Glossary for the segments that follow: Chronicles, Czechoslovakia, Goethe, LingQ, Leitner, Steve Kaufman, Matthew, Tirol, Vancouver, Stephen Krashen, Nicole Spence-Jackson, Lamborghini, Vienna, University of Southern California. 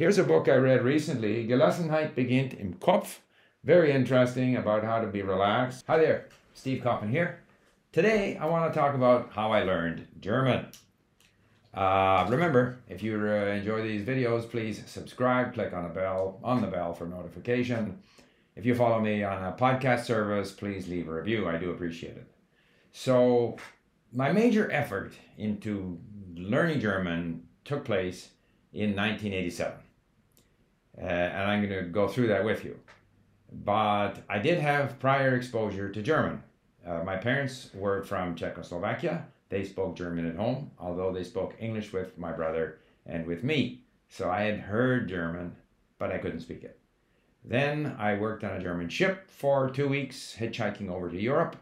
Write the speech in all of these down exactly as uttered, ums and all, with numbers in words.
Here's a book I read recently, Gelassenheit beginnt im Kopf. Very interesting about how to be relaxed. Hi there, Steve Kaufman here. Today, I want to talk about how I learned German. Uh, remember, if you uh, enjoy these videos, please subscribe, click on the bell, on the bell for notification. If you follow me on a podcast service, please leave a review. I do appreciate it. So, my major effort into learning German took place in nineteen eighty-seven. Uh, and I'm going to go through that with you. But I did have prior exposure to German. Uh, my parents were from Czechoslovakia. They spoke German at home, although they spoke English with my brother and with me. So I had heard German, but I couldn't speak it. Then I worked on a German ship for two weeks, hitchhiking over to Europe.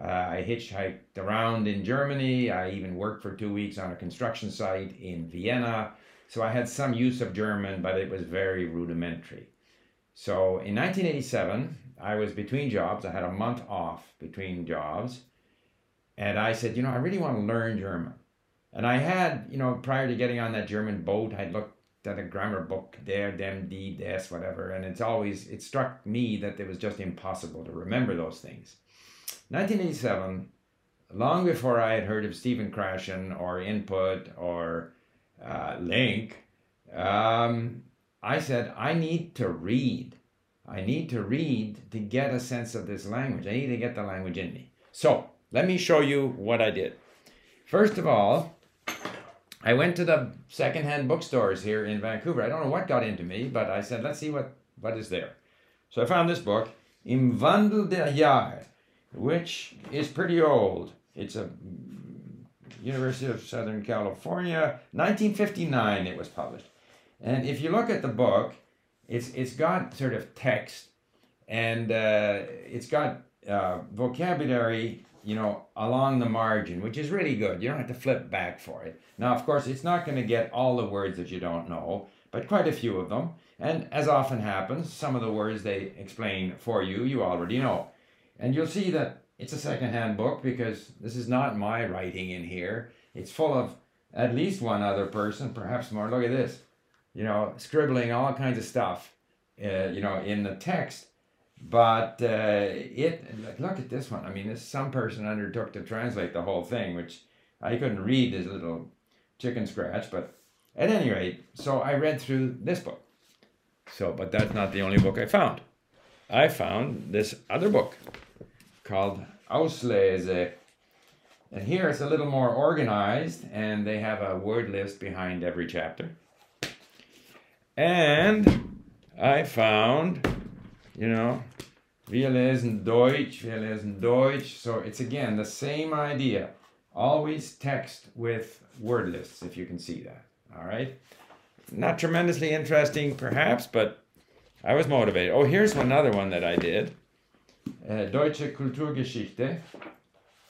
Uh, I hitchhiked around in Germany. I even worked for two weeks on a construction site in Vienna. So I had some use of German, but it was very rudimentary. So in nineteen eighty-seven, I was between jobs. I had a month off between jobs. And I said, you know, I really want to learn German. And I had, you know, prior to getting on that German boat, I'd looked at a grammar book, der, dem, die, des, whatever. And it's always, it struck me that it was just impossible to remember those things. nineteen eighty-seven, long before I had heard of Stephen Krashen or Input or uh, Link, um, I said, I need to read. I need to read to get a sense of this language. I need to get the language in me. So let me show you what I did. First of all, I went to the secondhand bookstores here in Vancouver. I don't know what got into me, but I said, let's see what, what is there. So I found this book, Im Wandel der Jahre, which is pretty old. It's a University of Southern California, nineteen fifty-nine it was published. And if you look at the book, it's, it's got sort of text, and uh, it's got uh, vocabulary, you know, along the margin, which is really good. You don't have to flip back for it. Now, of course, it's not going to get all the words that you don't know, but quite a few of them. And as often happens, some of the words they explain for you, you already know. And you'll see that it's a secondhand book because this is not my writing in here. It's full of at least one other person, perhaps more. Look at this, you know, scribbling all kinds of stuff, uh, you know, in the text. But uh, it, look at this one. I mean, this, some person undertook to translate the whole thing, which I couldn't read this little chicken scratch. But at any rate, so I read through this book. So, but that's not the only book I found. I found this other book called Auslese. And here it's a little more organized, and they have a word list behind every chapter. And I found, you know, wir lesen Deutsch, wir lesen Deutsch. So it's again the same idea. Always text with word lists, if you can see that. All right. Not tremendously interesting, perhaps, but I was motivated. Oh, here's another one that I did. Uh, Deutsche Kulturgeschichte.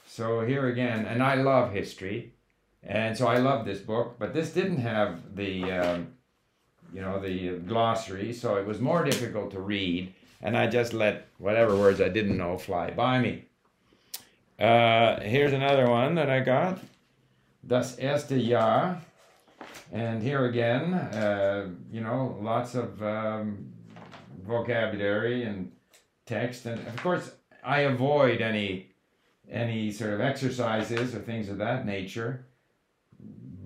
So here again, and I love history. And so I love this book, but this didn't have the, um, you know, the glossary. So it was more difficult to read. And I just let whatever words I didn't know fly by me. Uh, here's another one that I got. Das erste Jahr. And here again, uh, you know, lots of um, vocabulary and text. And of course, I avoid any any sort of exercises or things of that nature.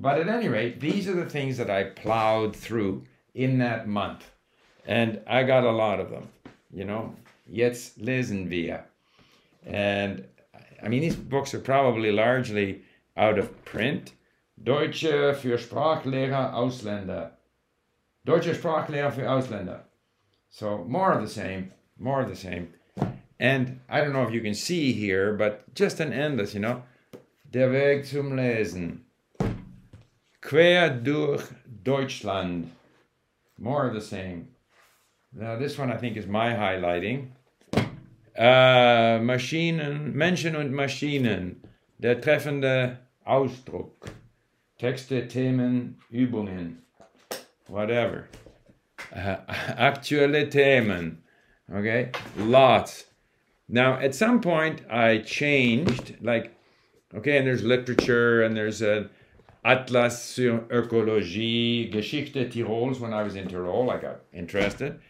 But at any rate, these are the things that I plowed through in that month. And I got a lot of them. You know, jetzt lesen wir. And I mean, these books are probably largely out of print. Deutsche für Sprachlehrer Ausländer. Deutsche Sprachlehrer für Ausländer. So more of the same, more of the same. And I don't know if you can see here, but just an endless, you know. Der Weg zum Lesen. Quer durch Deutschland. More of the same. Now, this one I think is my highlighting. Uh, Maschinen, Menschen und Maschinen, der treffende Ausdruck. Texte, Themen, Übungen, whatever. Uh, aktuelle Themen, okay? Lots. Now, at some point I changed, like, okay, and there's literature and there's a Atlas sur Ökologie, Geschichte Tirols when I was in Tirol, I got interested.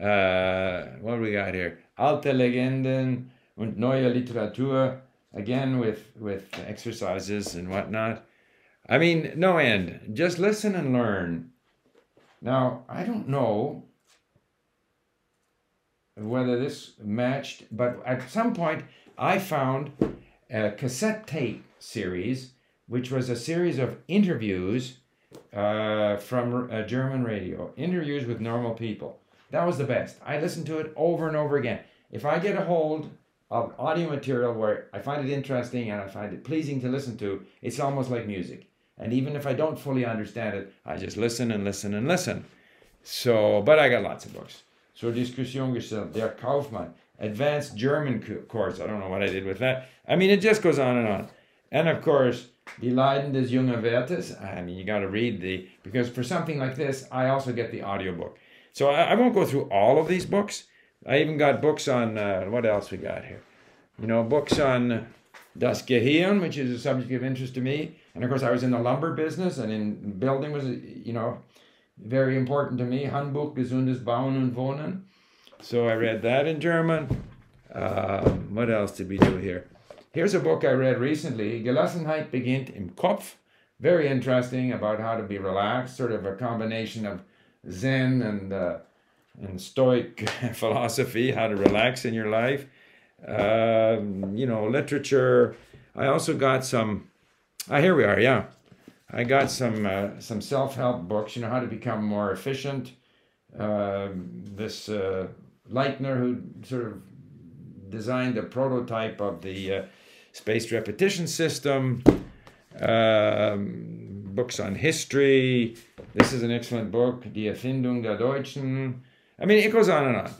Uh, what do we got here? Alte Legenden und Neue Literatur, again with, with exercises and whatnot. I mean, no end. Just listen and learn. Now, I don't know whether this matched, but at some point I found a cassette tape series, which was a series of interviews uh, from uh, German radio, interviews with normal people. That was the best. I listened to it over and over again. If I get a hold of audio material where I find it interesting and I find it pleasing to listen to, it's almost like music. And even if I don't fully understand it, I just listen and listen and listen. So, but I got lots of books. So, Diskussion gestellt, Der Kaufmann, Advanced German Course. I don't know what I did with that. I mean, it just goes on and on. And of course, Die Leiden des jungen Werthers. I mean, you got to read the, because for something like this, I also get the audiobook. So I, I won't go through all of these books. I even got books on, uh, what else we got here? You know, books on Das Gehirn, which is a subject of interest to me. And of course, I was in the lumber business, and in building was, you know, very important to me. Handbuch gesundes Bauen und Wohnen. So I read that in German. Uh, what else did we do here? Here's a book I read recently, Gelassenheit beginnt im Kopf. Very interesting, about how to be relaxed, sort of a combination of Zen and, uh, and Stoic philosophy, how to relax in your life. Uh, you know, literature. I also got some, ah, here we are, yeah. I got some, uh, some self-help books, you know, how to become more efficient. Uh, this uh, Leitner, who sort of designed a prototype of the uh, spaced repetition system, uh, books on history. This is an excellent book, Die Erfindung der Deutschen. I mean, it goes on and on.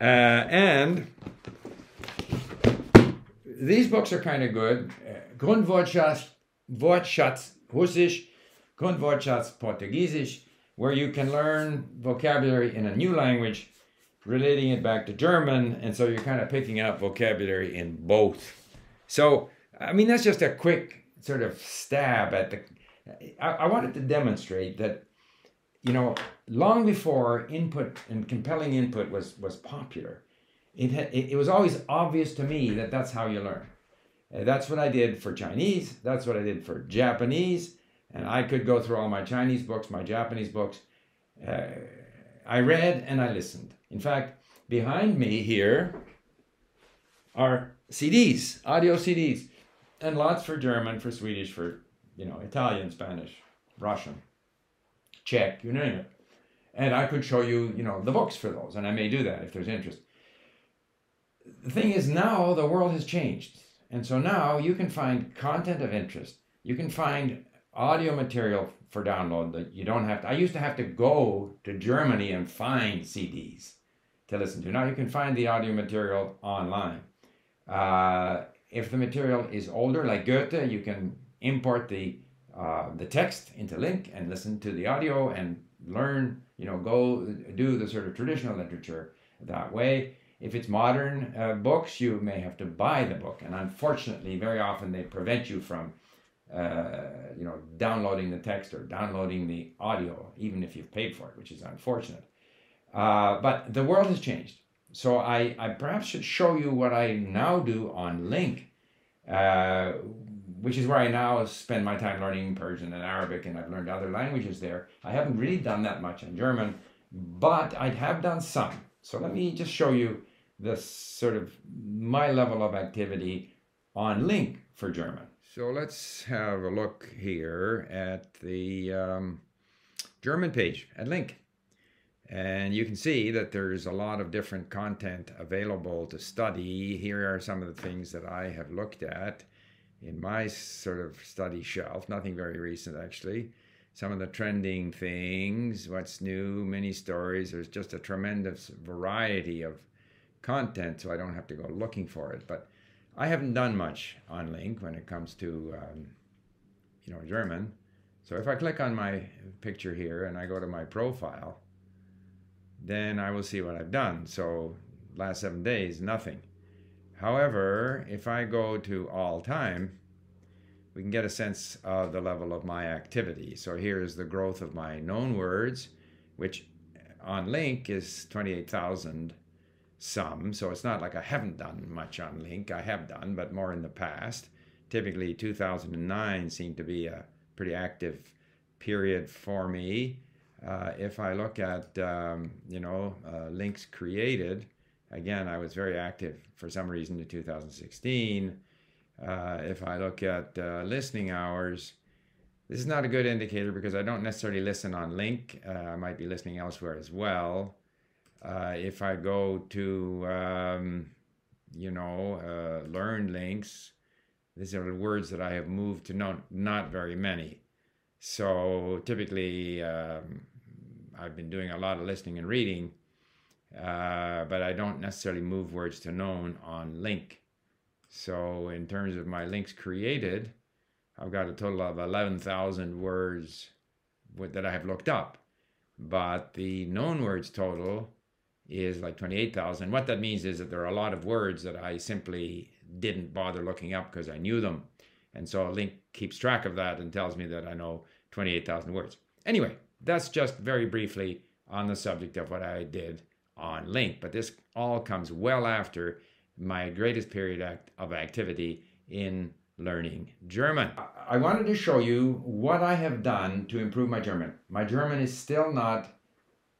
Uh, and these books are kind of good. Uh, Grundwortschatz, Wortschatz Russisch, Grundwortschatz Portugiesisch, where you can learn vocabulary in a new language, relating it back to German, and so you're kind of picking up vocabulary in both. So, I mean, that's just a quick sort of stab at the... I, I wanted to demonstrate that, you know, long before input and compelling input was, was popular, it, had, it, it was always obvious to me that that's how you learn. Uh, that's what I did for Chinese, that's what I did for Japanese, and I could go through all my Chinese books, my Japanese books. Uh, I read and I listened. In fact, behind me here are C Ds, audio C Ds, and lots for German, for Swedish, for, you know, Italian, Spanish, Russian, Czech, you name it. And I could show you, you know, the books for those, and I may do that if there's interest. The thing is, now the world has changed. And so now you can find content of interest. You can find audio material for download that you don't have to. I used to have to go to Germany and find C Ds to listen to. Now you can find the audio material online. Uh, if the material is older, like Goethe, you can import the uh, the text into Link and listen to the audio and learn, you know, go do the sort of traditional literature that way. If it's modern uh, books, you may have to buy the book. And unfortunately, very often they prevent you from Uh, you know, downloading the text or downloading the audio, even if you've paid for it, which is unfortunate. Uh, but the world has changed. So I, I perhaps should show you what I now do on Link, uh, which is where I now spend my time learning Persian and Arabic, and I've learned other languages there. I haven't really done that much in German, but I have done some. So let me just show you this sort of my level of activity on Link for German. So let's have a look here at the um, German page at Link. And you can see that there's a lot of different content available to study. Here are some of the things that I have looked at in my sort of study shelf, nothing very recent actually. Some of the trending things, what's new, mini stories. There's just a tremendous variety of content, so I don't have to go looking for it. But I haven't done much on Link when it comes to, um, you know, German. So if I click on my picture here and I go to my profile, then I will see what I've done. So last seven days, nothing. However, if I go to all time, we can get a sense of the level of my activity. So here's the growth of my known words, which on LingQ is twenty-eight thousand some. So it's not like I haven't done much on LingQ. I have done, but more in the past. Typically two thousand nine seemed to be a pretty active period for me. Uh, if I look at, um, you know, uh, links created, again, I was very active for some reason in two thousand sixteen. Uh, if I look at uh, listening hours, this is not a good indicator because I don't necessarily listen on LingQ. Uh, I might be listening elsewhere as well. Uh, if I go to, um, you know, uh, learn links, these are the words that I have moved to not, not very many. So typically, um, I've been doing a lot of listening and reading, uh, but I don't necessarily move words to known on LingQ. So in terms of my links created, I've got a total of eleven thousand words with, that I have looked up, but the known words total is like twenty-eight thousand. What that means is that there are a lot of words that I simply didn't bother looking up because I knew them. And so LingQ keeps track of that and tells me that I know twenty-eight thousand words. Anyway, that's just very briefly on the subject of what I did on LingQ. But this all comes well after my greatest period of activity in learning German. I wanted to show you what I have done to improve my German. My German is still not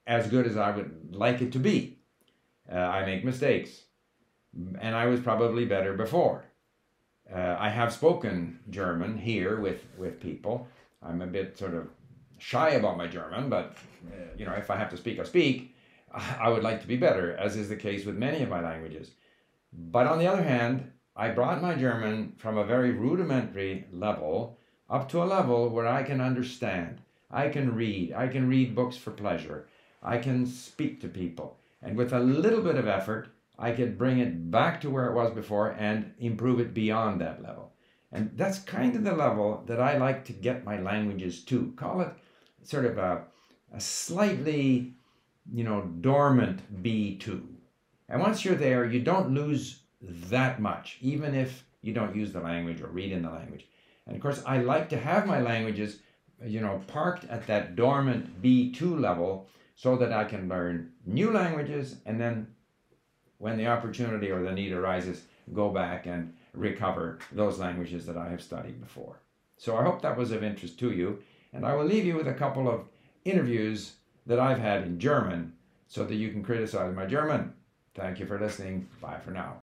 as good as I would like it to be. Uh, I make mistakes, and I was probably better before. Uh, I have spoken German here with, with people. I'm a bit sort of shy about my German, but uh, you know, if I have to speak, I speak. I would like to be better, as is the case with many of my languages. But on the other hand, I brought my German from a very rudimentary level up to a level where I can understand. I can read. I can read books for pleasure. I can speak to people. And with a little bit of effort, I could bring it back to where it was before and improve it beyond that level. And that's kind of the level that I like to get my languages to. Call it sort of a, a slightly, you know, dormant B two. And once you're there, you don't lose that much, even if you don't use the language or read in the language. And of course, I like to have my languages, you know, parked at that dormant B two level so that I can learn new languages and then when the opportunity or the need arises, go back and recover those languages that I have studied before. So I hope that was of interest to you, and I will leave you with a couple of interviews that I've had in German so that you can criticize my German. Thank you for listening. Bye for now.